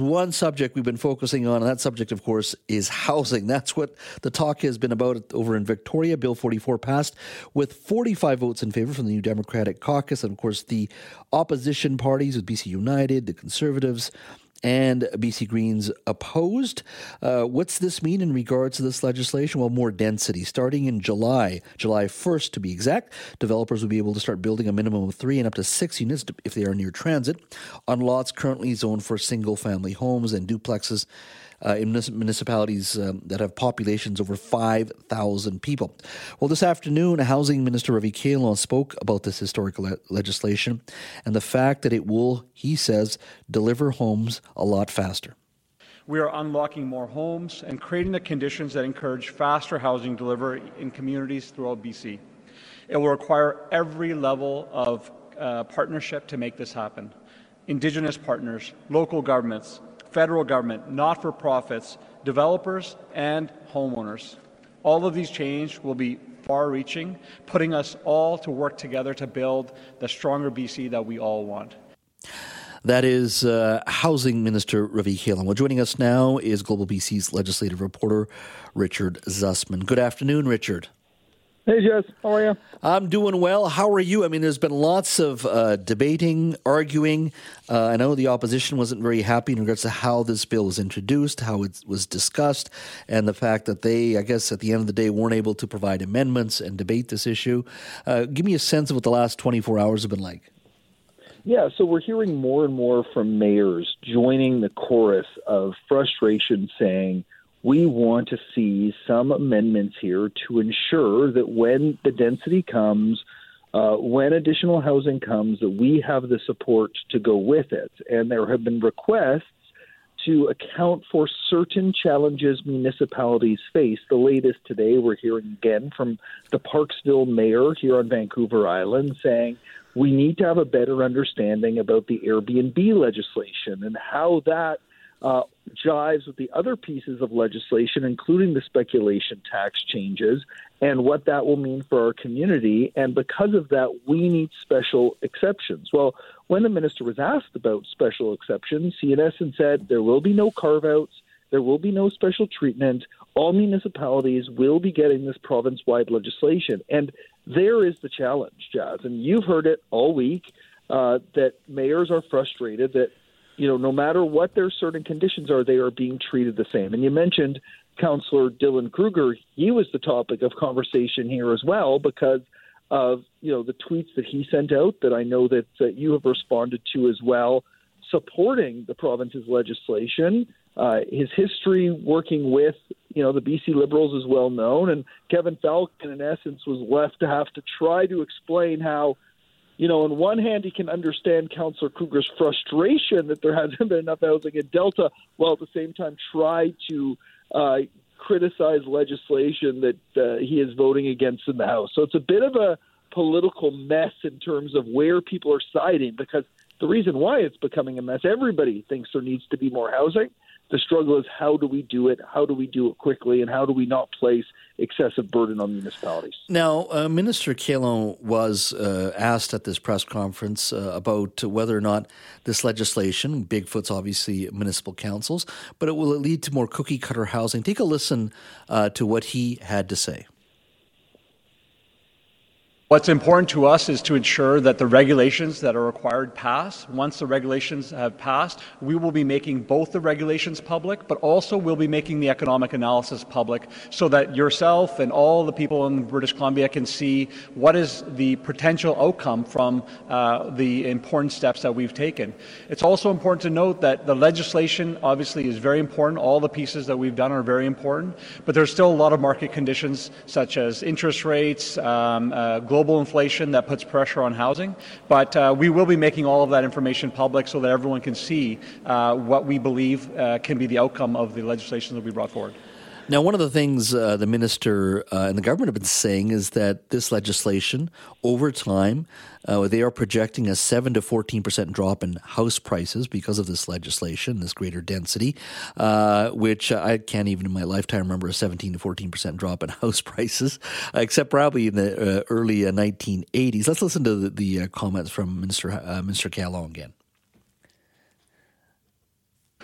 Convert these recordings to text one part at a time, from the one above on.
One subject we've been focusing on, and that subject, of course, is housing. That's what the talk has been about over in Victoria. Bill 44 passed with 45 votes in favour from the New Democratic Caucus and, of course, the opposition parties with BC United, the Conservatives, and BC Greens opposed. What's this mean in regards to this legislation? Well, more density. Starting in July 1st to be exact, developers will be able to start building a minimum of 3 and up to 6 units if they are near transit on lots currently zoned for single-family homes and duplexes in municipalities that have populations over 5,000 people. Well, this afternoon, Housing Minister Ravi Kahlon spoke about this historic legislation and the fact that it will, he says, deliver homes a lot faster. We are unlocking more homes and creating the conditions that encourage faster housing delivery in communities throughout BC. It will require every level of partnership to make this happen. Indigenous partners, local governments, federal government, not-for-profits, developers, and homeowners. All of these changes will be far-reaching, putting us all to work together to build the stronger BC that we all want. That is Housing Minister Ravi Kahlon. Well, joining us now is Global BC's legislative reporter, Richard Zussman. Good afternoon, Richard. Hey, Jess. How are you? I'm doing well. How are you? I mean, there's been lots of debating, arguing. I know the opposition wasn't very happy in regards to how this bill was introduced, how it was discussed, and the fact that they, I guess, at the end of the day, weren't able to provide amendments and debate this issue. Give me a sense of what the last 24 hours have been like. Yeah, so we're hearing more and more from mayors joining the chorus of frustration saying, we want to see some amendments here to ensure that when the density comes, when additional housing comes, that we have the support to go with it. And there have been requests to account for certain challenges municipalities face. The latest today, we're hearing again from the Parksville mayor here on Vancouver Island saying we need to have a better understanding about the Airbnb legislation and how that jives with the other pieces of legislation, including the speculation tax changes and what that will mean for our community. And because of that, we need special exceptions. Well, when the minister was asked about special exceptions, he in essence said there will be no carve-outs, there will be no special treatment. All municipalities will be getting this province-wide legislation. And there is the challenge, Jazz. And you've heard it all week that mayors are frustrated that no matter what their certain conditions are, they are being treated the same. And you mentioned Councillor Dylan Kruger. He was the topic of conversation here as well because of, the tweets that he sent out that I know that you have responded to as well, supporting the province's legislation. His history working with, the BC Liberals is well known. And Kevin Falcon, in essence, was left to have to try to explain how on one hand, he can understand Councillor Kruger's frustration that there hasn't been enough housing at Delta, while at the same time try to criticize legislation that he is voting against in the House. So it's a bit of a political mess in terms of where people are siding, because the reason why it's becoming a mess, everybody thinks there needs to be more housing. The struggle is how do we do it? How do we do it quickly? And how do we not place excessive burden on municipalities? Now, Minister Kahlon was asked at this press conference about whether or not this legislation, Bigfoot's obviously municipal councils, but it will lead to more cookie-cutter housing. Take a listen to what he had to say. What's important to us is to ensure that the regulations that are required pass. Once the regulations have passed, we will be making both the regulations public, but also we'll be making the economic analysis public so that yourself and all the people in British Columbia can see what is the potential outcome from the important steps that we've taken. It's also important to note that the legislation obviously is very important. All the pieces that we've done are very important, but there's still a lot of market conditions such as interest rates, global inflation that puts pressure on housing, but we will be making all of that information public so that everyone can see what we believe can be the outcome of the legislation that we brought forward. Now, one of the things the minister and the government have been saying is that this legislation, over time, they are projecting a 7 to 14% drop in house prices because of this legislation, this greater density, which I can't even in my lifetime remember a 17 to 14% drop in house prices, except probably in the early 1980s. Let's listen to the comments from Minister Kahlon again.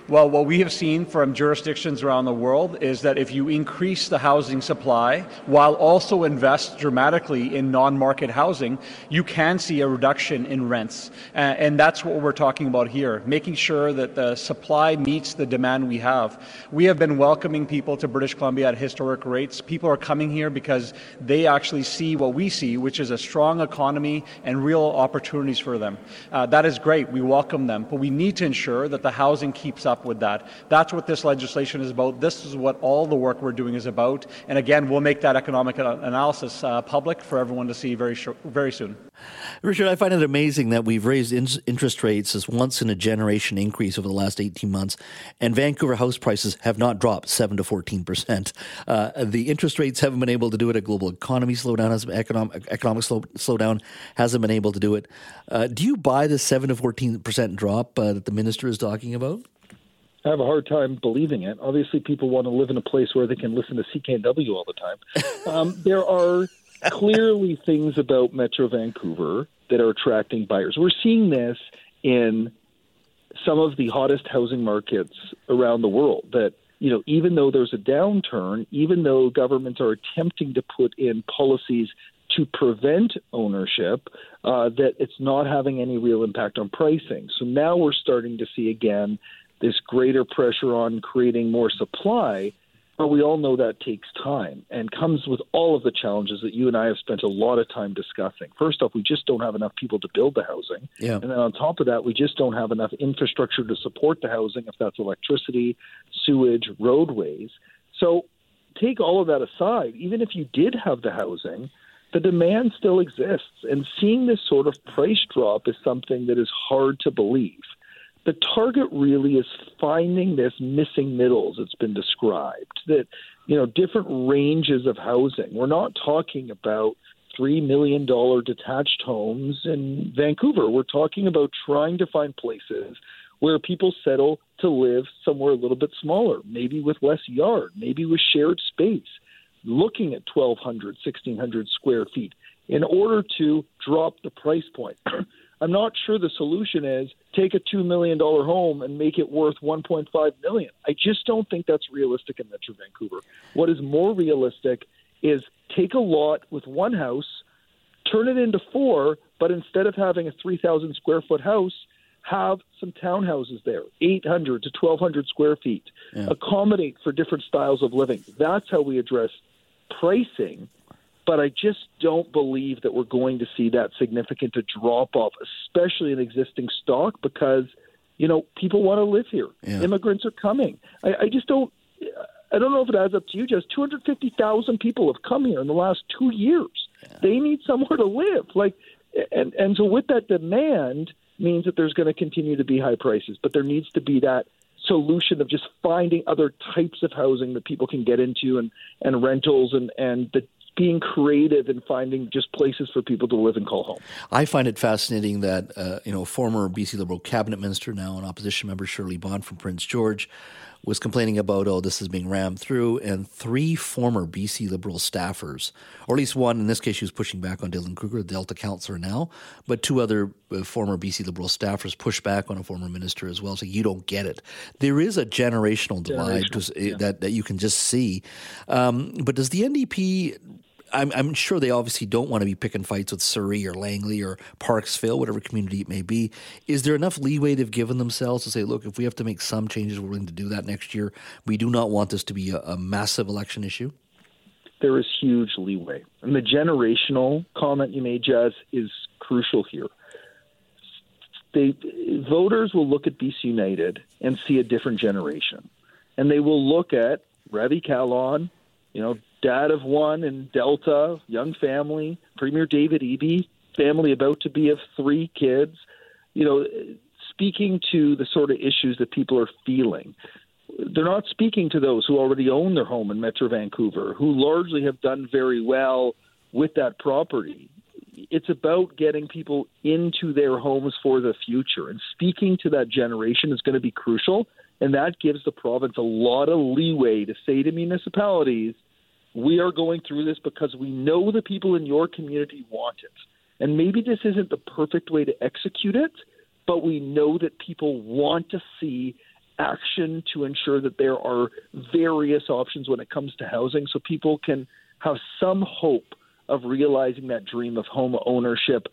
Well, what we have seen from jurisdictions around the world is that if you increase the housing supply while also invest dramatically in non-market housing, you can see a reduction in rents. And that's what we're talking about here, making sure that the supply meets the demand we have. We have been welcoming people to British Columbia at historic rates. People are coming here because they actually see what we see, which is a strong economy and real opportunities for them. That is great. We welcome them. But we need to ensure that the housing keeps up with that. That's what this legislation is about. This is what all the work we're doing is about. And again, we'll make that economic analysis public for everyone to see very soon. Richard, I find it amazing that we've raised interest rates as once in a generation increase over the last 18 months, and Vancouver house prices have not dropped 7 to 14%. The interest rates haven't been able to do it. A global economy slowdown, economic slowdown hasn't been able to do it. Do you buy the 7 to 14% drop that the minister is talking about? I have a hard time believing it. Obviously, people want to live in a place where they can listen to CKNW all the time. There are clearly things about Metro Vancouver that are attracting buyers. We're seeing this in some of the hottest housing markets around the world that, you know, even though there's a downturn, even though governments are attempting to put in policies to prevent ownership, that it's not having any real impact on pricing. So now we're starting to see again this greater pressure on creating more supply, but we all know that takes time and comes with all of the challenges that you and I have spent a lot of time discussing. First off, we just don't have enough people to build the housing. Yeah. And then on top of that, we just don't have enough infrastructure to support the housing, if that's electricity, sewage, roadways. So take all of that aside, even if you did have the housing, the demand still exists. And seeing this sort of price drop is something that is hard to believe. The target really is finding this missing middle, as it's been described, that, you know, different ranges of housing. We're not talking about $3 million detached homes in Vancouver. We're talking about trying to find places where people settle to live somewhere a little bit smaller, maybe with less yard, maybe with shared space, looking at 1,200, 1,600 square feet in order to drop the price point. I'm not sure the solution is take a $2 million home and make it worth $1.5 million. I just don't think that's realistic in Metro Vancouver. What is more realistic is take a lot with one house, turn it into four, but instead of having a 3,000 square foot house, have some townhouses there, 800 to 1,200 square feet. Yeah. Accommodate for different styles of living. That's how we address pricing. But I just don't believe that we're going to see that significant a drop-off, especially in existing stock, because, you know, people want to live here. Yeah. Immigrants are coming. I just don't – I don't know if it adds up to you, just 250,000 people have come here in the last 2 years. Yeah. They need somewhere to live. Like, and so with that demand means that there's going to continue to be high prices, but there needs to be that – solution of just finding other types of housing that people can get into and rentals and the being creative and finding just places for people to live and call home. I find it fascinating that, former BC Liberal cabinet minister, now an opposition member, Shirley Bond from Prince George, was complaining about, this is being rammed through, and three former BC Liberal staffers, or at least one, in this case she was pushing back on Dylan Kruger, the Delta councillor now, but two other former BC Liberal staffers pushed back on a former minister as well, saying, you don't get it. There is a generational divide that you can just see. But does the NDP I'm sure they obviously don't want to be picking fights with Surrey or Langley or Parksville, whatever community it may be. Is there enough leeway they've given themselves to say, look, if we have to make some changes, we're willing to do that next year? We do not want this to be a massive election issue. There is huge leeway. And the generational comment you made, Jazz, is crucial here. Voters will look at BC United and see a different generation. And they will look at Ravi Kahlon, dad of one in Delta, young family, Premier David Eby, family about to be of three kids, speaking to the sort of issues that people are feeling. They're not speaking to those who already own their home in Metro Vancouver, who largely have done very well with that property. It's about getting people into their homes for the future, and speaking to that generation is going to be crucial. And that gives the province a lot of leeway to say to municipalities, we are going through this because we know the people in your community want it. And maybe this isn't the perfect way to execute it, but we know that people want to see action to ensure that there are various options when it comes to housing, so people can have some hope of realizing that dream of home ownership,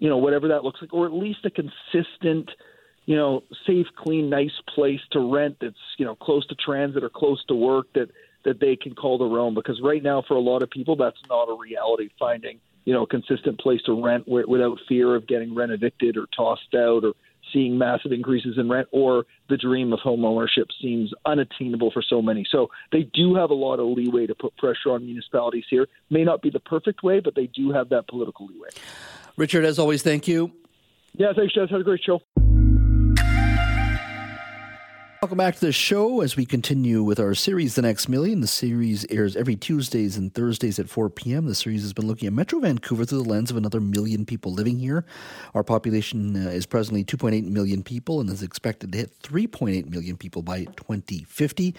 whatever that looks like, or at least a consistent, safe, clean, nice place to rent that's, close to transit or close to work that they can call their own. Because right now, for a lot of people, that's not a reality, finding, a consistent place to rent without fear of getting rent evicted or tossed out or seeing massive increases in rent, or the dream of home ownership seems unattainable for so many. So they do have a lot of leeway to put pressure on municipalities here. May not be the perfect way, but they do have that political leeway. Richard, as always, thank you. Yeah, thanks, Jess. Had a great show. Welcome back to the show as we continue with our series, The Next Million. The series airs every Tuesdays and Thursdays at 4 p.m. The series has been looking at Metro Vancouver through the lens of another million people living here. Our population is presently 2.8 million people and is expected to hit 3.8 million people by 2050.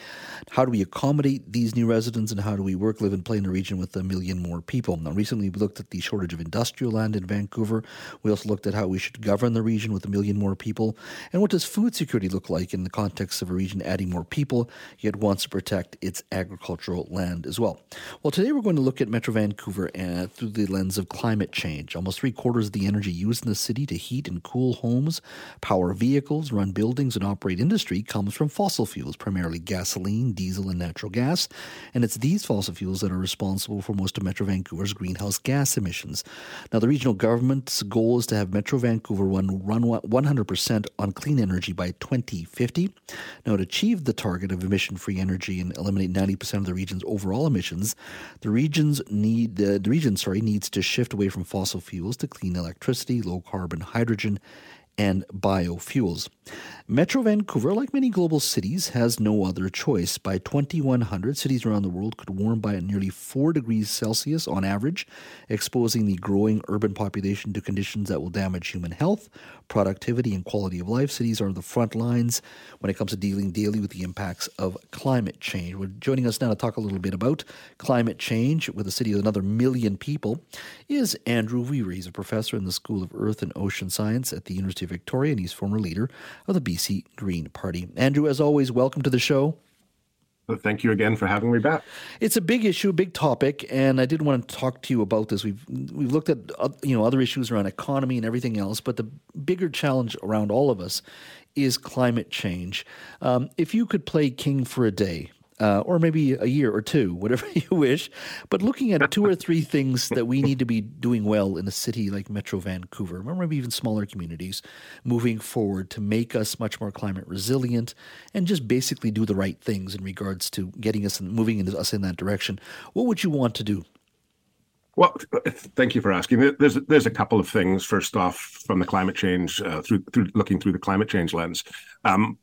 How do we accommodate these new residents, and how do we work, live, and play in a region with a million more people? Now, recently we looked at the shortage of industrial land in Vancouver. We also looked at how we should govern the region with a million more people. And what does food security look like in the context of a region adding more people, yet wants to protect its agricultural land as well. Well, today we're going to look at Metro Vancouver through the lens of climate change. Almost three-quarters of the energy used in the city to heat and cool homes, power vehicles, run buildings, and operate industry comes from fossil fuels, primarily gasoline, diesel, and natural gas. And it's these fossil fuels that are responsible for most of Metro Vancouver's greenhouse gas emissions. Now, the regional government's goal is to have Metro Vancouver run 100% on clean energy by 2050. Now, to achieve the target of emission-free energy and eliminate 90% of the region's overall emissions, the region needs to shift away from fossil fuels to clean electricity, low-carbon hydrogen, and biofuels. Metro Vancouver, like many global cities, has no other choice. By 2100, cities around the world could warm by nearly 4 degrees Celsius on average, exposing the growing urban population to conditions that will damage human health, productivity, and quality of life. Cities are the front lines when it comes to dealing daily with the impacts of climate change. We're joining us now to talk a little bit about climate change with a city of another million people is Andrew Weaver. He's a professor in the School of Earth and Ocean Science at the University of Victoria, and he's former leader of the BC Green Party. Andrew, as always, welcome to the show. Well, thank you again for having me back. It's a big issue, big topic, and I did want to talk to you about this. We've looked at other issues around economy and everything else, but the bigger challenge around all of us is climate change. If you could play king for a day, or maybe a year or two, whatever you wish, but looking at 2 or 3 things that we need to be doing well in a city like Metro Vancouver, or maybe even smaller communities moving forward, to make us much more climate resilient and just basically do the right things in regards to getting us and moving us in that direction, what would you want to do? Well, thank you for asking. There's a couple of things. First off, from the climate change, through looking through the climate change lens,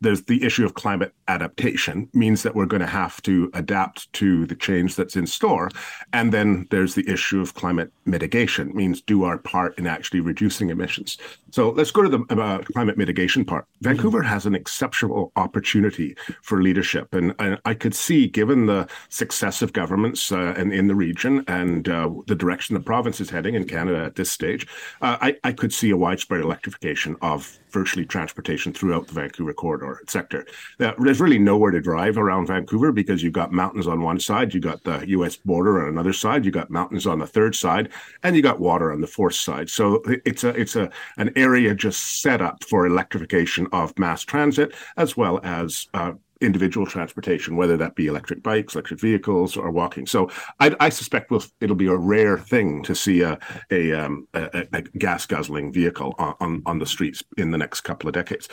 there's the issue of climate adaptation. Means that we're going to have to adapt to the change that's in store. And then there's the issue of climate mitigation. Means do our part in actually reducing emissions. So let's go to the climate mitigation part. Vancouver has an exceptional opportunity for leadership, and I could see, given the successive governments in the region and the direction the province is heading in Canada at this stage, I could see a widespread electrification of virtually transportation throughout the Vancouver corridor sector. There's really nowhere to drive around Vancouver because you've got mountains on one side, you've got the U.S. border on another side, you've got mountains on the third side, and you got water on the fourth side. So it's an area just set up for electrification of mass transit as well as individual transportation, whether that be electric bikes, electric vehicles, or walking. So I suspect it'll be a rare thing to see a gas-guzzling vehicle on the streets in the next couple of decades.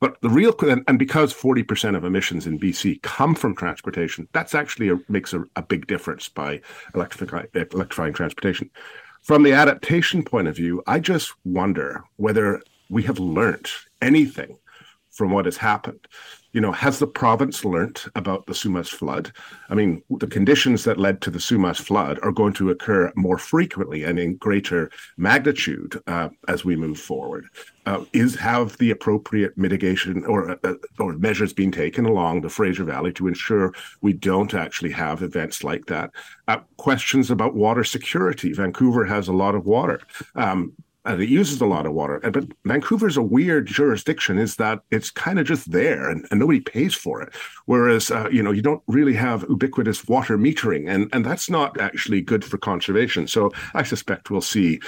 But the real, and because 40% of emissions in BC come from transportation, that's actually makes a big difference by electrifying transportation. From the adaptation point of view, I just wonder whether we have learnt anything from what has happened. You know, has the province learnt about the Sumas flood? I mean, the conditions that led to the Sumas flood are going to occur more frequently and in greater magnitude as we move forward. Have the appropriate mitigation or measures being taken along the Fraser Valley to ensure we don't actually have events like that? Questions about water security. Vancouver has a lot of water. And it uses a lot of water. But Vancouver's a weird jurisdiction is that it's kind of just there and nobody pays for it. Whereas, you don't really have ubiquitous water metering, and that's not actually good for conservation. So I suspect we'll see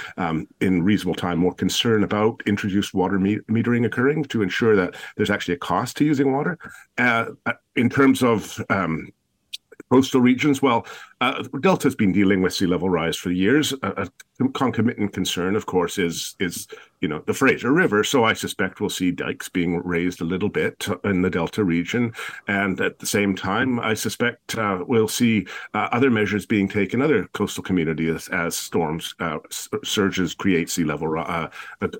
in reasonable time more concern about introduced water metering occurring to ensure that there's actually a cost to using water. In terms of coastal regions, well, Delta's been dealing with sea level rise for years. A concomitant concern, of course, is the Fraser River. So I suspect we'll see dikes being raised a little bit in the Delta region. And at the same time, I suspect we'll see other measures being taken, other coastal communities as storms, surges create sea level,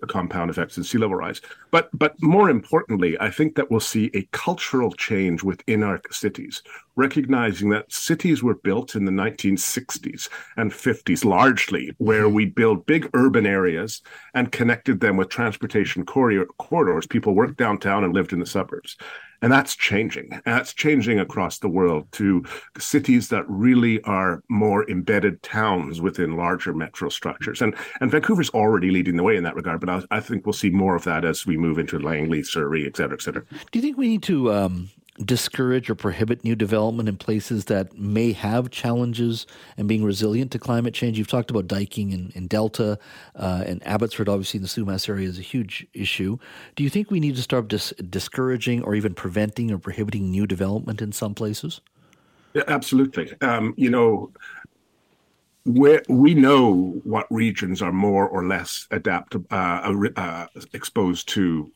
compound effects in sea level rise. But more importantly, I think that we'll see a cultural change within our cities, recognizing that cities were built in the 1960s and 50s, largely, where we build big urban areas and connected them with transportation corridors. People worked downtown and lived in the suburbs. And that's changing. That's changing across the world to cities that really are more embedded towns within larger metro structures. And Vancouver's already leading the way in that regard, but I think we'll see more of that as we move into Langley, Surrey, et cetera, et cetera. Do you think we need to discourage or prohibit new development in places that may have challenges and being resilient to climate change? You've talked about diking in Delta and Abbotsford, obviously in the Sumas area is a huge issue. Do you think we need to start discouraging or even preventing or prohibiting new development in some places? Yeah, absolutely. Where we know what regions are more or less adaptable, exposed to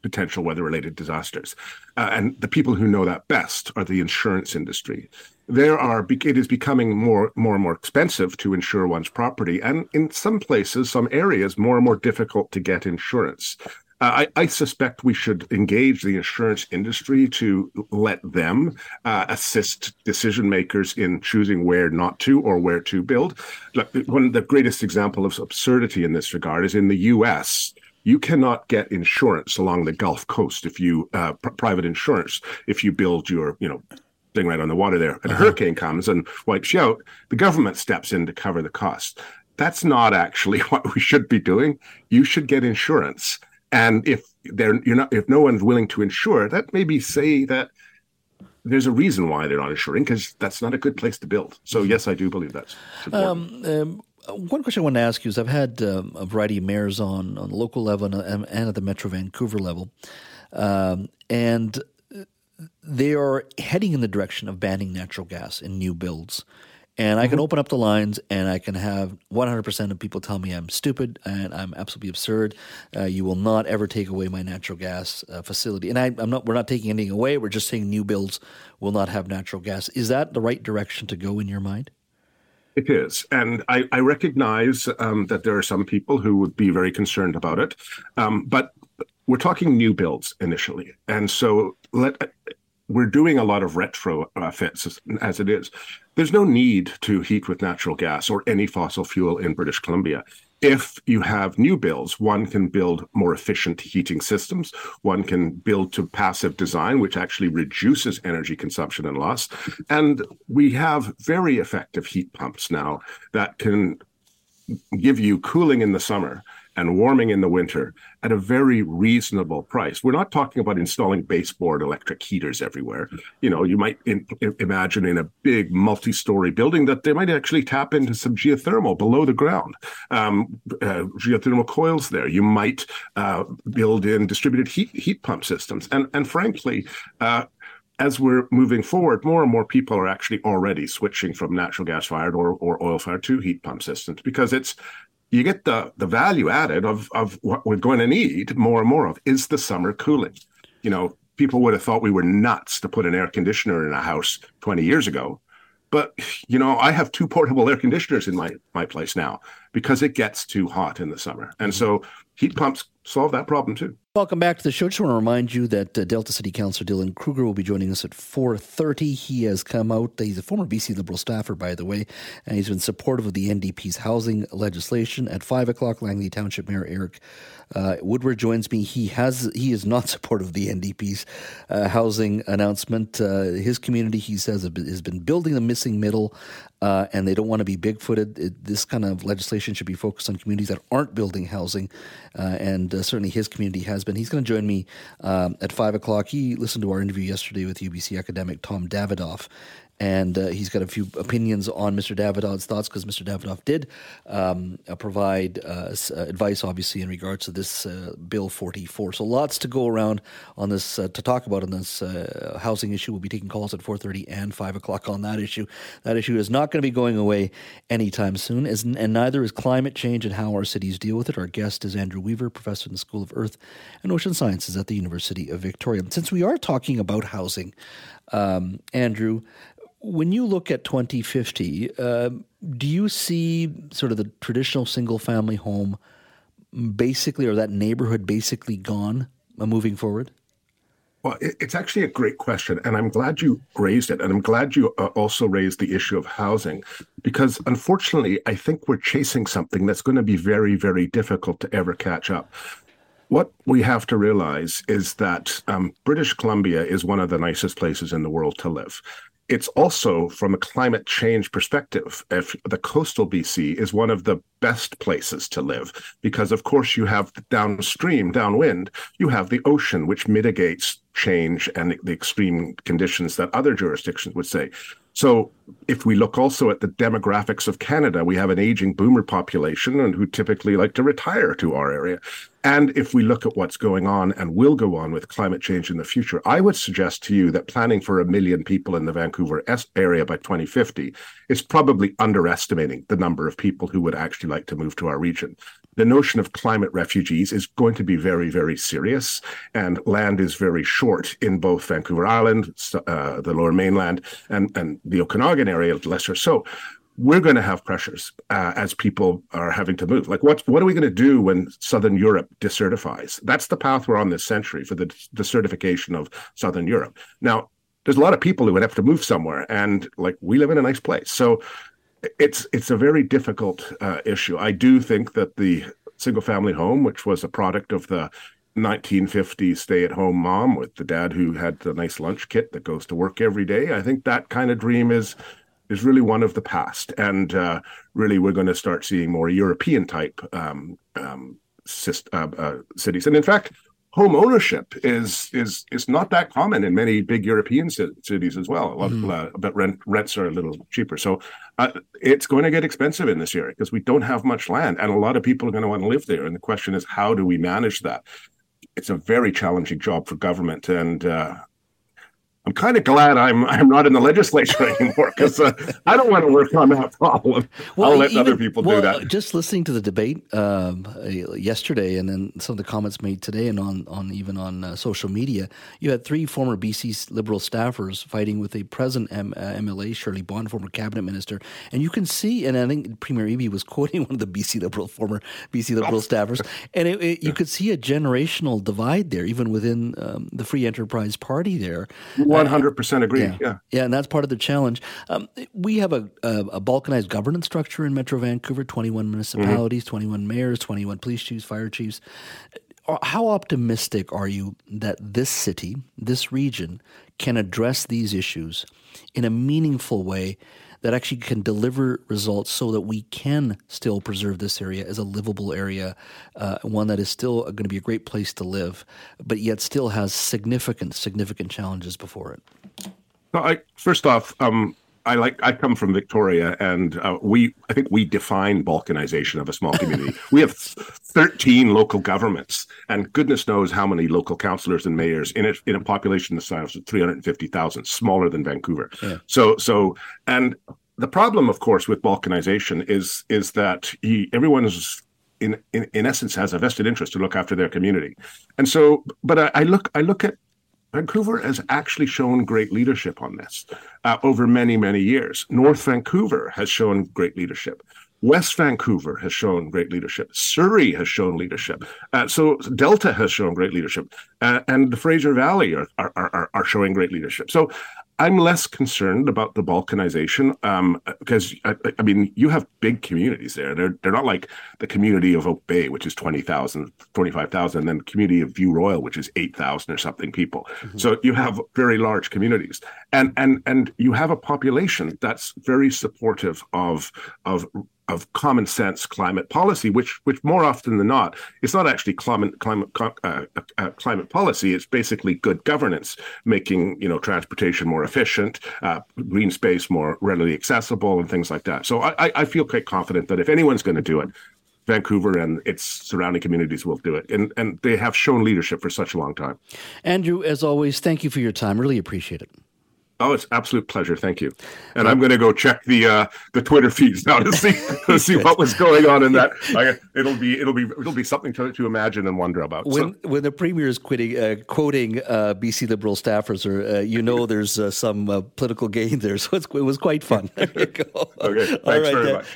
potential weather-related disasters. And the people who know that best are the insurance industry. It is becoming more and more expensive to insure one's property, and in some places, some areas, more and more difficult to get insurance. I suspect we should engage the insurance industry to let them assist decision makers in choosing where not to or where to build. Look, one of the greatest examples of absurdity in this regard is in the U.S., you cannot get insurance along the Gulf Coast if you private insurance if you build your thing right on the water there. And a hurricane comes and wipes you out. The government steps in to cover the cost. That's not actually what we should be doing. You should get insurance, and if no one's willing to insure, that maybe say that there's a reason why they're not insuring because that's not a good place to build. So yes, I do believe that's important. One question I want to ask you is I've had a variety of mayors on the local level and at the Metro Vancouver level, and they are heading in the direction of banning natural gas in new builds. And I can open up the lines and I can have 100% of people tell me I'm stupid and I'm absolutely absurd. You will not ever take away my natural gas facility. And we're not taking anything away. We're just saying new builds will not have natural gas. Is that the right direction to go in your mind? It is. And I recognize that there are some people who would be very concerned about it. But we're talking new builds initially. And so we're doing a lot of retrofits as it is. There's no need to heat with natural gas or any fossil fuel in British Columbia. If you have new builds, one can build more efficient heating systems. One can build to passive design, which actually reduces energy consumption and loss. And we have very effective heat pumps now that can give you cooling in the summer and warming in the winter at a very reasonable price. We're not talking about installing baseboard electric heaters everywhere. You know, you might imagine in a big multi-story building that they might actually tap into some geothermal below the ground, geothermal coils there. You might build in distributed heat pump systems. And frankly, as we're moving forward, more and more people are actually already switching from natural gas-fired or oil-fired to heat pump systems, because it's you get the value added of what we're going to need more and more of is the summer cooling. You know, people would have thought we were nuts to put an air conditioner in a house 20 years ago. But, you know, I have two portable air conditioners in my place now because it gets too hot in the summer. And so heat pumps solve that problem too. Welcome back to the show. Just want to remind you that Delta City Councillor Dylan Kruger will be joining us at 4:30. He has come out. He's a former BC Liberal staffer, by the way, and he's been supportive of the NDP's housing legislation. At 5 o'clock, Langley Township Mayor Eric Woodward joins me. He is not supportive of the NDP's housing announcement. His community, he says, has been building the missing middle, and they don't want to be big-footed. This kind of legislation should be focused on communities that aren't building housing, and certainly his community has been. He's going to join me at 5 o'clock. He listened to our interview yesterday with UBC academic Tom Davidoff, and he's got a few opinions on Mr. Davidoff's thoughts, because Mr. Davidoff did provide advice, obviously, in regards to this Bill 44. So lots to go around on this, to talk about on this housing issue. We'll be taking calls at 4:30 and 5 o'clock on that issue. That issue is not going to be going away anytime soon, and neither is climate change and how our cities deal with it. Our guest is Andrew Weaver, professor in the School of Earth and Ocean Sciences at the University of Victoria. Since we are talking about housing, Andrew, when you look at 2050, do you see sort of the traditional single-family home basically, or that neighborhood basically gone moving forward? Well, it's actually a great question, and I'm glad you raised it, and I'm glad you also raised the issue of housing, because unfortunately, I think we're chasing something that's going to be very, very difficult to ever catch up. What we have to realize is that British Columbia is one of the nicest places in the world to live. It's also, from a climate change perspective, if the coastal BC is one of the best places to live, because, of course, you have downwind, you have the ocean, which mitigates change and the extreme conditions that other jurisdictions would say. So if we look also at the demographics of Canada, we have an aging boomer population and who typically like to retire to our area. And if we look at what's going on and will go on with climate change in the future, I would suggest to you that planning for 1 million people in the Vancouver area by 2050 is probably underestimating the number of people who would actually like to move to our region. The notion of climate refugees is going to be very, very serious, and land is very short in both Vancouver Island, the Lower Mainland, and the Okanagan area, lesser so. We're going to have pressures as people are having to move. Like, what are we going to do when Southern Europe desertifies? That's the path we're on this century, for the desertification of Southern Europe. Now, there's a lot of people who would have to move somewhere, and like, we live in a nice place. So it's a very difficult issue. I do think that the single-family home, which was a product of the 1950s stay-at-home mom with the dad who had the nice lunch kit that goes to work every day, I think that kind of dream is really one of the past. And really, we're going to start seeing more European-type cities. And in fact, home ownership is not that common in many big European cities as well. But rents are a little cheaper. So it's going to get expensive in this area because we don't have much land. And a lot of people are going to want to live there. And the question is, how do we manage that? It's a very challenging job for government. And I'm kind of glad I'm not in the legislature anymore, because I don't want to work on that problem. Well, I'll let other people do that. Just listening to the debate yesterday, and then some of the comments made today, and on social media, you had three former BC Liberal staffers fighting with a present MLA, Shirley Bond, former cabinet minister, and you can see, and I think Premier Eby was quoting one of the former BC Liberal staffers, and you could see a generational divide there, even within the Free Enterprise Party there. Well, 100% agree. Yeah, and that's part of the challenge. We have a balkanized governance structure in Metro Vancouver, 21 municipalities, mm-hmm. 21 mayors, 21 police chiefs, fire chiefs. How optimistic are you that this city, this region, can address these issues in a meaningful way that actually can deliver results so that we can still preserve this area as a livable area, one that is still going to be a great place to live, but yet still has significant challenges before it? Well, first off, I come from Victoria, and I think we define balkanization of a small community. We have 13 local governments, and goodness knows how many local councillors and mayors in a population the size of 350,000, smaller than Vancouver. Yeah. So and the problem, of course, with balkanization is that everyone is in essence has a vested interest to look after their community, and so. But I look at. Vancouver has actually shown great leadership on this over many, many years. North Vancouver has shown great leadership. West Vancouver has shown great leadership. Surrey has shown leadership. So Delta has shown great leadership. And the Fraser Valley are showing great leadership. So I'm less concerned about the balkanization because, I mean, you have big communities there. They're not like the community of Oak Bay, which is 20,000, 25,000, and then the community of View Royal, which is 8,000 or something people. Mm-hmm. So you have very large communities. And you have a population that's very supportive of common sense climate policy, which more often than not, it's not actually climate policy. It's basically good governance, making transportation more efficient, green space more readily accessible, and things like that. So I feel quite confident that if anyone's going to do it, Vancouver and its surrounding communities will do it, and they have shown leadership for such a long time. Andrew, as always, thank you for your time. Really appreciate it. Oh, it's an absolute pleasure. Thank you. And I'm going to go check the Twitter feeds now to see what was going on in that. It'll be something to imagine and wonder about. When the premier is quoting BC Liberal staffers, or there's some political gain there. So it was quite fun. There you go. Okay. Thanks very much.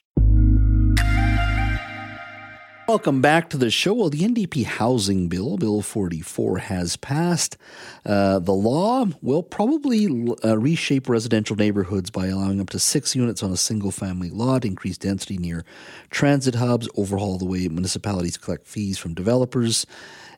Welcome back to the show. Well, the NDP housing bill, Bill 44, has passed. The law will probably reshape residential neighborhoods by allowing up to 6 units on a single-family lot, increase density near transit hubs, overhaul the way municipalities collect fees from developers,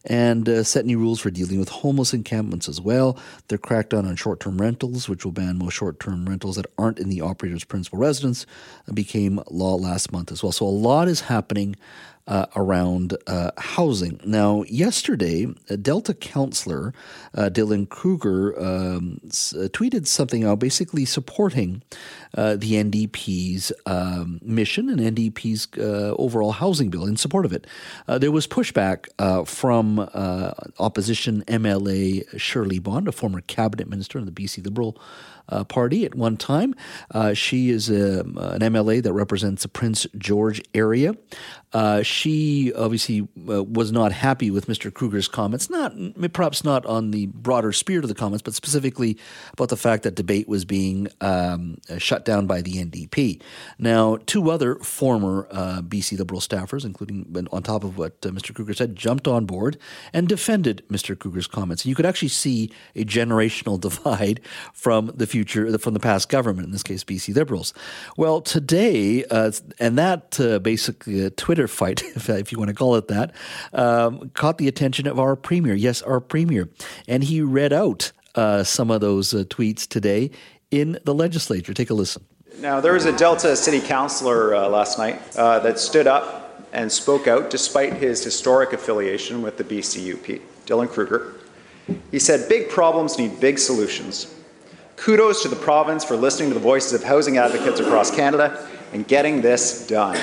and set new rules for dealing with homeless encampments as well. They're cracked down on short-term rentals, which will ban most short-term rentals that aren't in the operator's principal residence. It became law last month as well. So a lot is happening around housing. Now, yesterday, a Delta councillor, Dylan Kruger, tweeted something out basically supporting the NDP's mission and NDP's overall housing bill in support of it. There was pushback from opposition MLA Shirley Bond, a former cabinet minister in the BC Liberal Party at one time. She is an MLA that represents the Prince George area. She obviously was not happy with Mr. Kruger's comments, perhaps not on the broader spirit of the comments, but specifically about the fact that debate was being shut down by the NDP. Now, 2 other former BC Liberal staffers, including on top of what Mr. Kruger said, jumped on board and defended Mr. Kruger's comments. And you could actually see a generational divide from the past government, in this case, BC Liberals. Well, today, and that basically Twitter fight, if you want to call it that, caught the attention of our premier. Yes, our premier. And he read out some of those tweets today in the legislature. Take a listen. Now, there was a Delta city councillor last night that stood up and spoke out despite his historic affiliation with the BCUP, Dylan Kruger. He said, "Big problems need big solutions. Kudos to the province for listening to the voices of housing advocates across Canada and getting this done.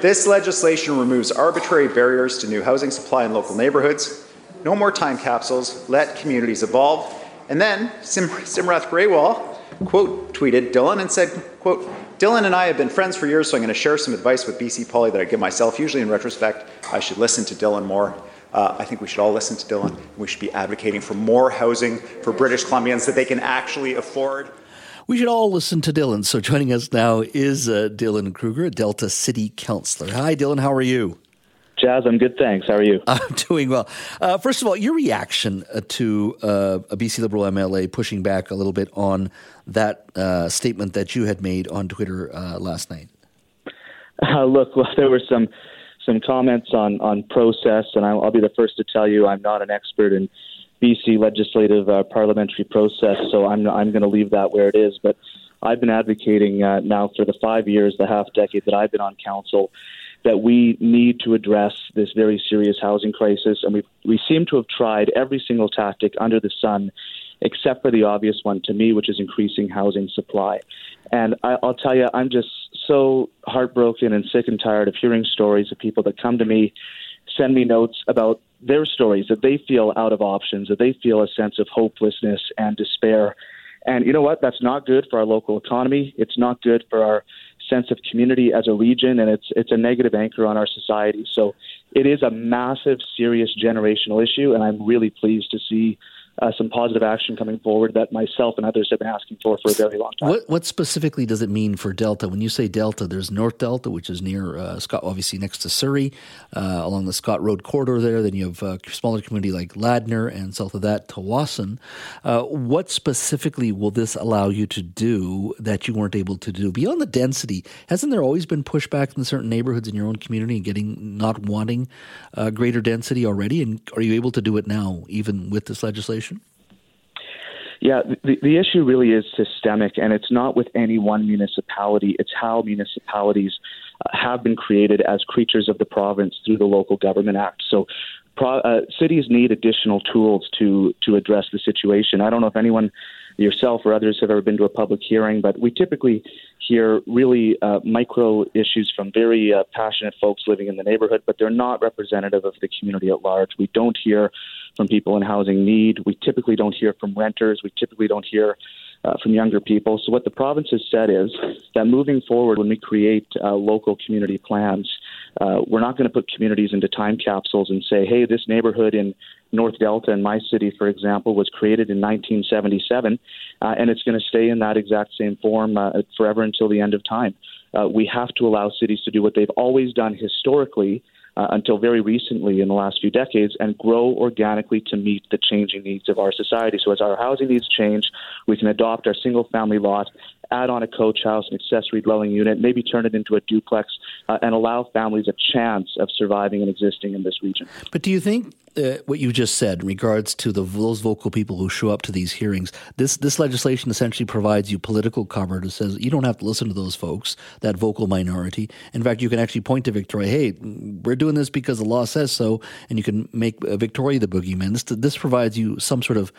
This legislation removes arbitrary barriers to new housing supply in local neighbourhoods. No more time capsules. Let communities evolve." And then Simrath Graywal quote tweeted Dylan and said, quote, "Dylan and I have been friends for years, so I'm going to share some advice with BC Poly that I give myself. Usually in retrospect, I should listen to Dylan more. I think we should all listen to Dylan. We should be advocating for more housing for British Columbians that they can actually afford." We should all listen to Dylan. So joining us now is Dylan Kruger, a Delta City Councillor. Hi, Dylan. How are you? Jazz, I'm good, thanks. How are you? I'm doing well. First of all, your reaction to a BC Liberal MLA pushing back a little bit on that statement that you had made on Twitter last night. Look, there were some comments on process, and I'll be the first to tell you I'm not an expert in BC legislative parliamentary process, so I'm going to leave that where it is. But I've been advocating now for the 5 years, the half decade that I've been on council, that we need to address this very serious housing crisis. And we seem to have tried every single tactic under the sun, except for the obvious one to me, which is increasing housing supply. And I'll tell you, I'm just so heartbroken and sick and tired of hearing stories of people that come to me, send me notes about their stories, that they feel out of options, that they feel a sense of hopelessness and despair. And you know what? That's not good for our local economy. It's not good for our sense of community as a region, and it's a negative anchor on our society. So it is a massive, serious generational issue, and I'm really pleased to see some positive action coming forward that myself and others have been asking for a very long time. What specifically does it mean for Delta? When you say Delta, there's North Delta, which is near Scott, obviously next to Surrey, along the Scott Road corridor there. Then you have a smaller community like Ladner, and south of that, Tawasin. What specifically will this allow you to do that you weren't able to do? Beyond the density, hasn't there always been pushback in certain neighborhoods in your own community and not wanting greater density already? And are you able to do it now, even with this legislation? Yeah, the issue really is systemic, and it's not with any one municipality. It's how municipalities have been created as creatures of the province through the Local Government Act. So cities need additional tools to address the situation. I don't know if anyone, yourself or others, have ever been to a public hearing, but we typically hear really micro issues from very passionate folks living in the neighborhood, but they're not representative of the community at large. We don't hear from people in housing need. We typically don't hear from renters. We typically don't hear from younger people. So what the province has said is that moving forward, when we create local community plans, we're not going to put communities into time capsules and say, hey, this neighborhood in North Delta in my city, for example, was created in 1977, and it's going to stay in that exact same form forever until the end of time. We have to allow cities to do what they've always done historically, until very recently in the last few decades, and grow organically to meet the changing needs of our society. So as our housing needs change, we can adopt our single-family lot, add on a coach house, an accessory dwelling unit, maybe turn it into a duplex, and allow families a chance of surviving and existing in this region. But do you think what you just said in regards to those vocal people who show up to these hearings, this legislation essentially provides you political cover that says you don't have to listen to those folks, that vocal minority. In fact, you can actually point to Victoria, hey, we're doing this because the law says so, and you can make Victoria the boogeyman. This provides you some sort of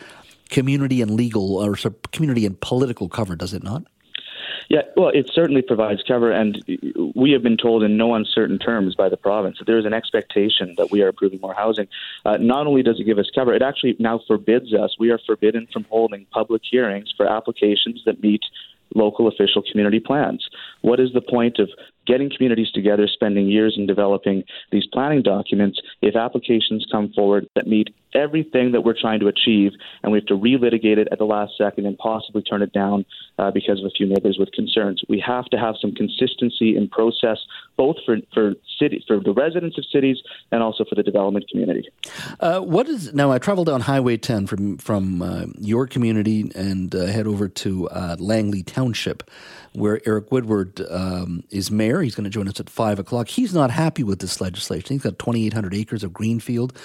community and legal or community and political cover, does it not? Yeah, well, it certainly provides cover, and we have been told in no uncertain terms by the province that there is an expectation that we are approving more housing. Not only does it give us cover, it actually now forbids us. We are forbidden from holding public hearings for applications that meet local official community plans. What is the point of getting communities together, spending years in developing these planning documents, if applications come forward that meet everything that we're trying to achieve, and we have to relitigate it at the last second and possibly turn it down because of a few neighbors with concerns? We have to have some consistency in process, both for the residents of cities and also for the development community. Now, I traveled down Highway 10 from your community and head over to Langley Township, where Eric Woodward is mayor. He's going to join us at 5 o'clock. He's not happy with this legislation. He's got 2,800 acres of greenfield,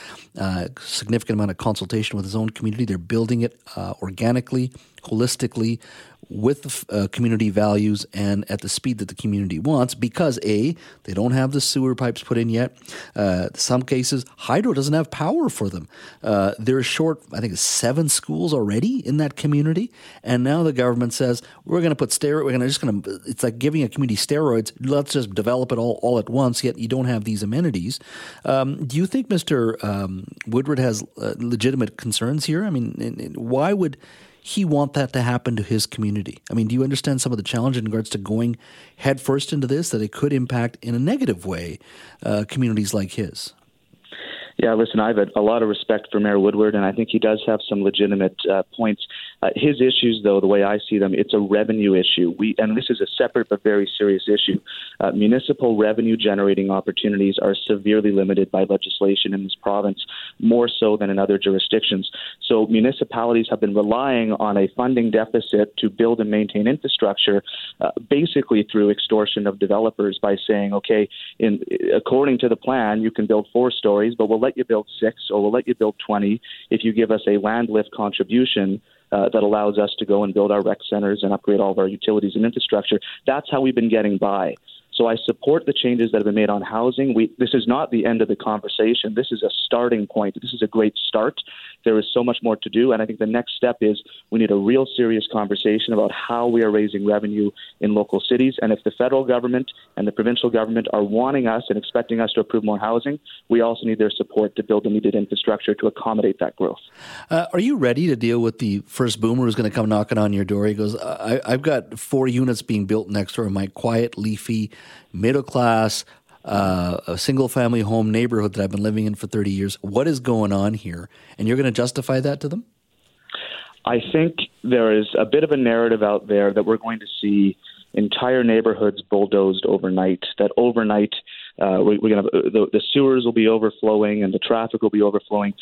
significant amount of consultation with his own community. They're building it organically, holistically, with community values and at the speed that the community wants because, A, they don't have the sewer pipes put in yet. Some cases, hydro doesn't have power for them. They're short, I think, 7 schools already in that community. And now the government says, we're going to put steroids. It's like giving a community steroids. Let's just develop it all at once, yet you don't have these amenities. Do you think Mr. Woodward has legitimate concerns here? I mean, why would he want that to happen to his community? I mean, do you understand some of the challenge in regards to going headfirst into this, that it could impact in a negative way communities like his? Yeah, listen, I have a lot of respect for Mayor Woodward, and I think he does have some legitimate points. His issues, though, the way I see them, it's a revenue issue. And this is a separate but very serious issue. Municipal revenue-generating opportunities are severely limited by legislation in this province, more so than in other jurisdictions. So municipalities have been relying on a funding deficit to build and maintain infrastructure, basically through extortion of developers by saying, okay, according to the plan, you can build 4 stories, but we'll let you build 6 or we'll let you build 20 if you give us a land lift contribution that allows us to go and build our rec centers and upgrade all of our utilities and infrastructure. That's how we've been getting by. So I support the changes that have been made on housing. This is not the end of the conversation. This is a starting point. This is a great start. There is so much more to do. And I think the next step is we need a real serious conversation about how we are raising revenue in local cities. And if the federal government and the provincial government are wanting us and expecting us to approve more housing, we also need their support to build the needed infrastructure to accommodate that growth. Are you ready to deal with the first boomer who's going to come knocking on your door? He goes, I've got 4 units being built next door in my quiet, leafy, middle-class, a single-family home neighborhood that I've been living in for 30 years. What is going on here? And you're going to justify that to them? I think there is a bit of a narrative out there that we're going to see entire neighborhoods bulldozed overnight, that overnight the sewers will be overflowing and the traffic will be overflowing.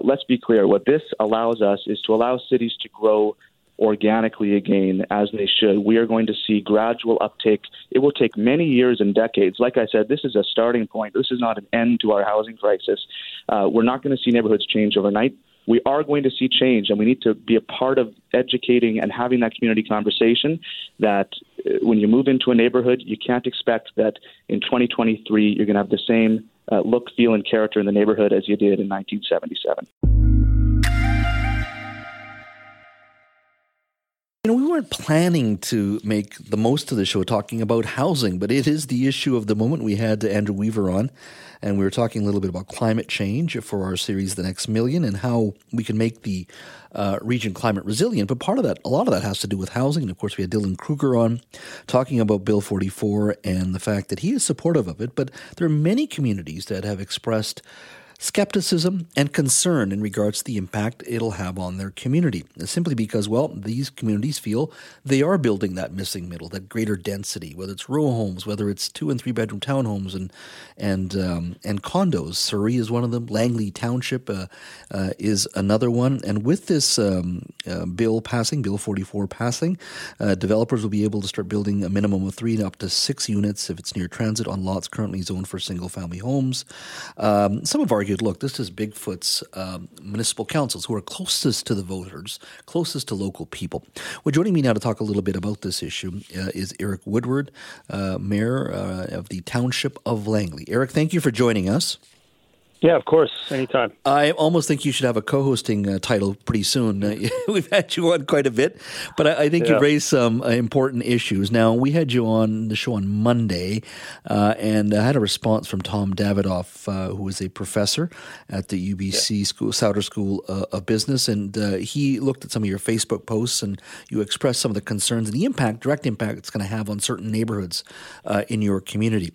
Let's be clear. What this allows us is to allow cities to grow organically again, as they should. We are going to see gradual uptake. It will take many years and decades. Like I said, this is a starting point. This is not an end to our housing crisis. We're not going to see neighborhoods change overnight. We are going to see change, and we need to be a part of educating and having that community conversation that when you move into a neighborhood, you can't expect that in 2023 you're going to have the same look, feel, and character in the neighborhood as you did in 1977. You know, we weren't planning to make the most of the show talking about housing, but it is the issue of the moment. We had Andrew Weaver on, and we were talking a little bit about climate change for our series, The Next Million, and how we can make the region climate resilient. But part of that, a lot of that has to do with housing. And of course, we had Dylan Kruger on talking about Bill 44 and the fact that he is supportive of it. But there are many communities that have expressed skepticism and concern in regards to the impact it'll have on their community, simply because, well, these communities feel they are building that missing middle, that greater density, whether it's row homes, whether it's 2 and 3 bedroom townhomes and condos. Surrey is one of them. Langley Township is another one. And with this bill passing, Bill 44 passing, developers will be able to start building a minimum of 3 and up to 6 units if it's near transit on lots currently zoned for single family homes. Some have argued, look, this is Bigfoot's municipal councils who are closest to the voters, closest to local people. Well, joining me now to talk a little bit about this issue is Eric Woodward, mayor of the township of Langley. Eric, thank you for joining us. Yeah, of course. Anytime. I almost think you should have a co-hosting title pretty soon. We've had you on quite a bit, but I think you've raised some important issues. Now, we had you on the show on Monday, and I had a response from Tom Davidoff, who is a professor at the UBC Souter School of Business, and he looked at some of your Facebook posts, and you expressed some of the concerns and the impact, direct impact it's going to have on certain neighborhoods in your community.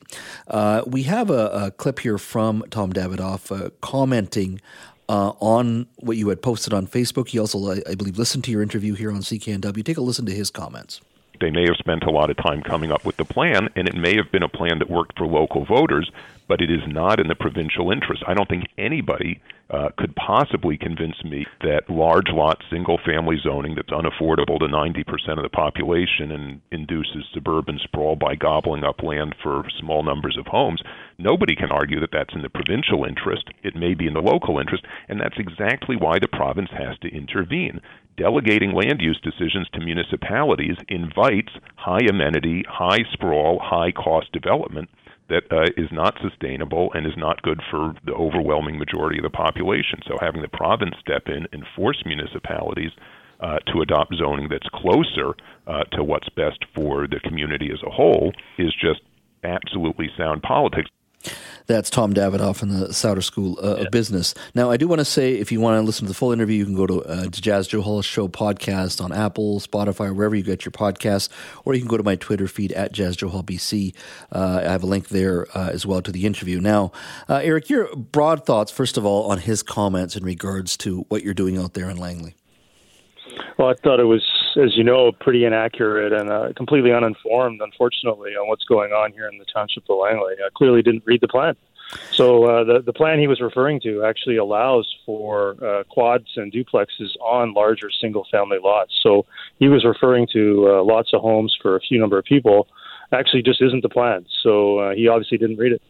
We have a clip here from Tom Davidoff commenting on what you had posted on Facebook. He also, I believe, listened to your interview here on CKNW. Take a listen to his comments. They may have spent a lot of time coming up with the plan, and it may have been a plan that worked for local voters, but it is not in the provincial interest. I don't think anybody could possibly convince me that large lot single-family zoning that's unaffordable to 90% of the population and induces suburban sprawl by gobbling up land for small numbers of homes, nobody can argue that that's in the provincial interest. It may be in the local interest, and that's exactly why the province has to intervene. Delegating land use decisions to municipalities invites high amenity, high sprawl, high-cost development that is not sustainable and is not good for the overwhelming majority of the population. So having the province step in and force municipalities to adopt zoning that's closer to what's best for the community as a whole is just absolutely sound politics. That's Tom Davidoff in the Souter School of Business. Now, I do want to say, if you want to listen to the full interview, you can go to Jazz Joe Hollis Show podcast on Apple, Spotify, wherever you get your podcasts, or you can go to my Twitter feed at Jazz Joe Hall BC. I have a link there as well to the interview. Now, Eric, your broad thoughts, first of all, on his comments in regards to what you're doing out there in Langley. Well, I thought it was, as you know, pretty inaccurate and completely uninformed, unfortunately, on what's going on here in the township of Langley. I clearly didn't read the plan. So the plan he was referring to actually allows for quads and duplexes on larger single-family lots. So he was referring to lots of homes for a few number of people. Actually, just isn't the plan. So he obviously didn't read it.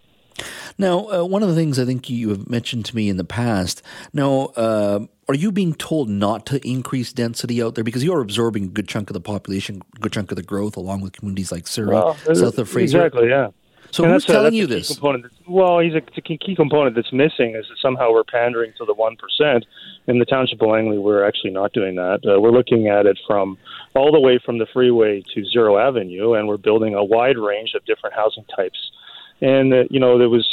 Now, one of the things I think you have mentioned to me in the past, now, are you being told not to increase density out there? Because you're absorbing a good chunk of the population, a good chunk of the growth, along with communities like Surrey, south of Fraser. Exactly, yeah. So and who's telling you this? Well, it's a key component that's missing is that somehow we're pandering to the 1%. In the township of Langley, we're actually not doing that. We're looking at it from all the way from the freeway to Zero Avenue, and we're building a wide range of different housing types. And, you know, there was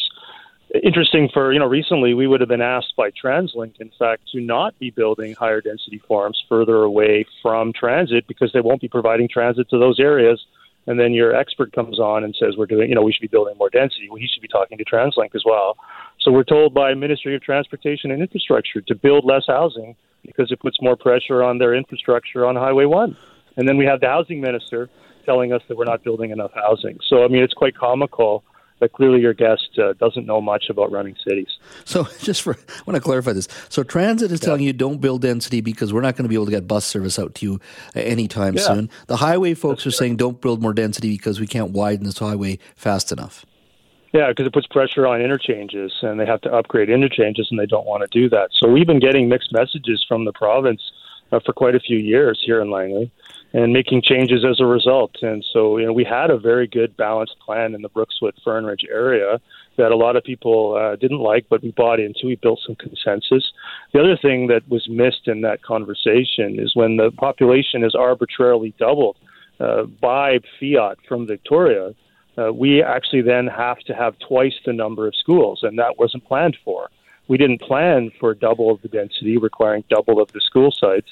interesting for, you know, recently we would have been asked by TransLink, in fact, to not be building higher density farms further away from transit because they won't be providing transit to those areas. And then your expert comes on and says, we're doing, you know, we should be building more density. Well, he should be talking to TransLink as well. So we're told by Ministry of Transportation and Infrastructure to build less housing because it puts more pressure on their infrastructure on Highway 1. And then we have the housing minister telling us that we're not building enough housing. So, I mean, it's quite comical. But clearly your guest doesn't know much about running cities. So I want to clarify this. So transit is telling you don't build density because we're not going to be able to get bus service out to you anytime soon. The highway folks are saying don't build more density because we can't widen this highway fast enough. Yeah, because it puts pressure on interchanges and they have to upgrade interchanges and they don't want to do that. So we've been getting mixed messages from the province for quite a few years here in Langley, and making changes as a result. And so, you know, we had a very good balanced plan in the Brookswood-Fernridge area that a lot of people didn't like, but we bought into. We built some consensus. The other thing that was missed in that conversation is when the population is arbitrarily doubled by fiat from Victoria, we actually then have to have twice the number of schools, and that wasn't planned for. We didn't plan for double of the density, requiring double of the school sites.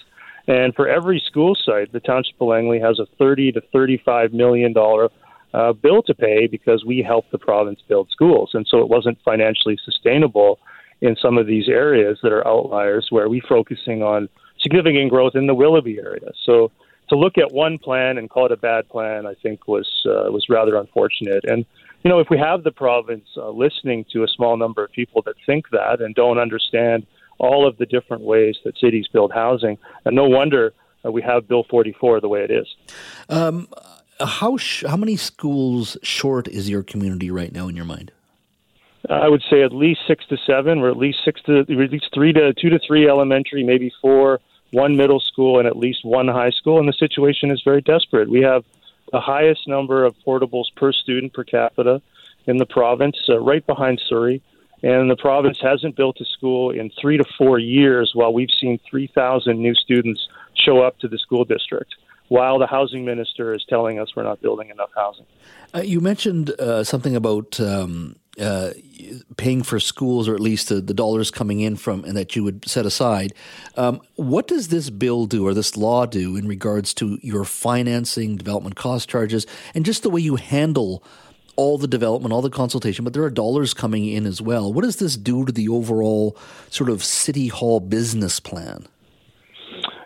And for every school site, the Township of Langley has a $30 to $35 million bill to pay because we helped the province build schools. And so it wasn't financially sustainable in some of these areas that are outliers where we're focusing on significant growth in the Willoughby area. So to look at one plan and call it a bad plan, I think was rather unfortunate. And, you know, if we have the province listening to a small number of people that think that and don't understand all of the different ways that cities build housing. And no wonder we have Bill 44 the way it is. How many schools short is your community right now in your mind? I would say at least 6 to 7, or at least 2 to 3 elementary, maybe 4, 1 middle school, and at least 1 high school. And the situation is very desperate. We have the highest number of portables per student per capita in the province, right behind Surrey. And the province hasn't built a school in 3 to 4 years while we've seen 3,000 new students show up to the school district, while the housing minister is telling us we're not building enough housing. You mentioned something about paying for schools, or at least the dollars coming in from, and that you would set aside. What does this bill do, or this law do, in regards to your financing, development cost charges, and just the way you handle all the development, all the consultation, but there are dollars coming in as well? What does this do to the overall sort of city hall business plan?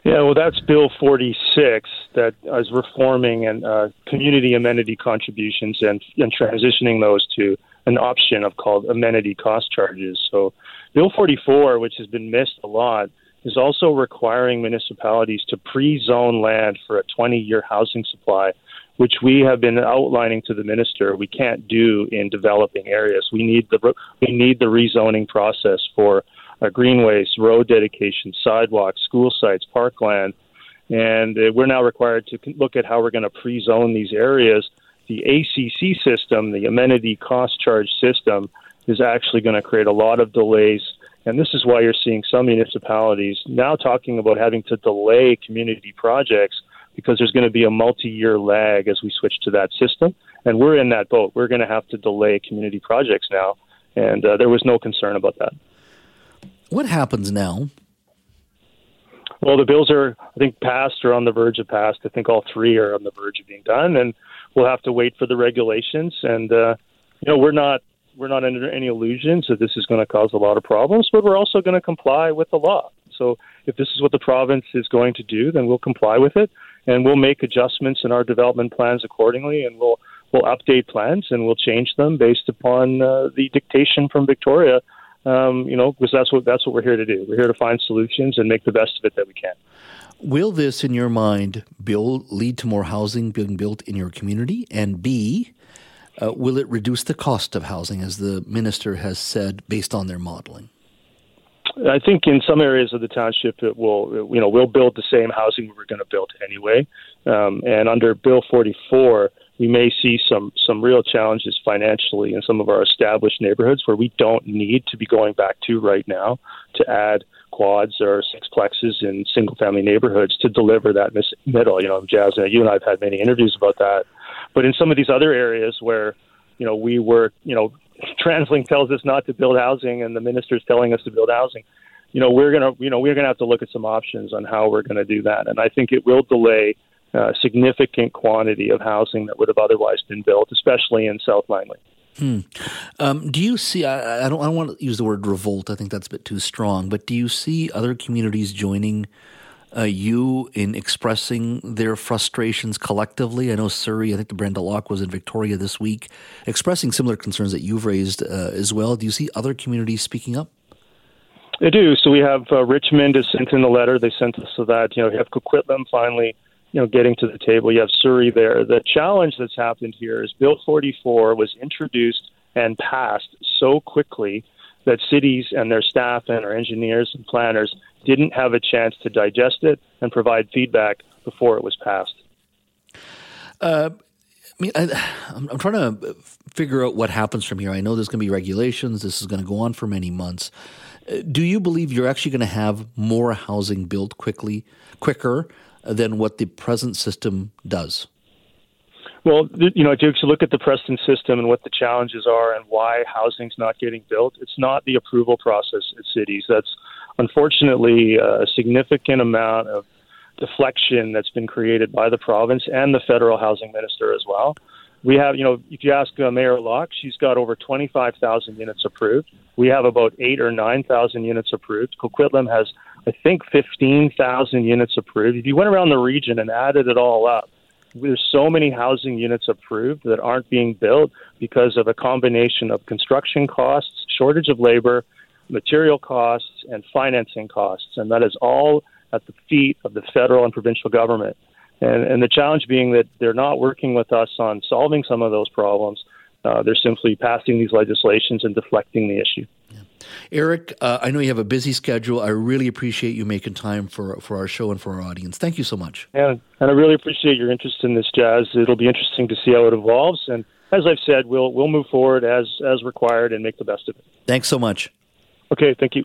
Yeah, well, that's Bill 46 that is reforming and community amenity contributions and transitioning those to an option of called amenity cost charges. So Bill 44, which has been missed a lot, is also requiring municipalities to pre-zone land for a 20-year housing supply, which we have been outlining to the minister we can't do in developing areas. We need the rezoning process for greenways, road dedication, sidewalks, school sites, parkland. And we're now required to look at how we're going to pre-zone these areas. The ACC system, the amenity cost charge system, is actually going to create a lot of delays. And this is why you're seeing some municipalities now talking about having to delay community projects because there's going to be a multi-year lag as we switch to that system. And we're in that boat. We're going to have to delay community projects now. And there was no concern about that. What happens now? Well, the bills are, I think, passed or on the verge of passed. I think all 3 are on the verge of being done. And we'll have to wait for the regulations. And, you know, we're not under any illusions that this is going to cause a lot of problems, but we're also going to comply with the law. So if this is what the province is going to do, then we'll comply with it, and we'll make adjustments in our development plans accordingly, and we'll update plans and we'll change them based upon the dictation from Victoria. Because that's what we're here to do. We're here to find solutions and make the best of it that we can. Will this, in your mind, Bill, lead to more housing being built in your community? And B, will it reduce the cost of housing, as the minister has said, based on their modeling? I think in some areas of the township, it will. We'll build the same housing we're going to build anyway. And under Bill 44, we may see some real challenges financially in some of our established neighborhoods where we don't need to be going back to right now to add quads or sixplexes in single-family neighborhoods to deliver that middle. Jazz, you and I have had many interviews about that. But in some of these other areas where, we were, TransLink tells us not to build housing and the minister's telling us to build housing, we're gonna have to look at some options on how we're going to do that. And I think it will delay significant quantity of housing that would have otherwise been built, especially in South Langley. Do you see, I don't want to use the word revolt, I think that's a bit too strong, but do you see other communities joining you in expressing their frustrations collectively? I know Surrey, I think the Brenda Locke was in Victoria this week, expressing similar concerns that you've raised as well. Do you see other communities speaking up? They do. So we have Richmond has sent in a letter. They sent us to that. We have Coquitlam finally getting to the table. You have Surrey there. The challenge that's happened here is Bill 44 was introduced and passed so quickly that cities and their staff and our engineers and planners didn't have a chance to digest it and provide feedback before it was passed. I'm trying to figure out what happens from here. I know there's going to be regulations. This is going to go on for many months. Do you believe you're actually going to have more housing built quicker than what the present system does? Well, if you look at the present system and what the challenges are and why housing's not getting built, it's not the approval process at cities. That's unfortunately a significant amount of deflection that's been created by the province and the federal housing minister as well. We have, if you ask Mayor Locke, she's got over 25,000 units approved. We have about 8,000 or 9,000 units approved. Coquitlam has, I think, 15,000 units approved. If you went around the region and added it all up, there's so many housing units approved that aren't being built because of a combination of construction costs, shortage of labor, material costs, and financing costs. And that is all at the feet of the federal and provincial government. And the challenge being that they're not working with us on solving some of those problems. They're simply passing these legislations and deflecting the issue. Yeah. Eric, I know you have a busy schedule. I really appreciate you making time for our show and for our audience. Thank you so much. And I really appreciate your interest in this, Jazz. It'll be interesting to see how it evolves. And as I've said, we'll move forward as required and make the best of it. Thanks so much. Okay, thank you.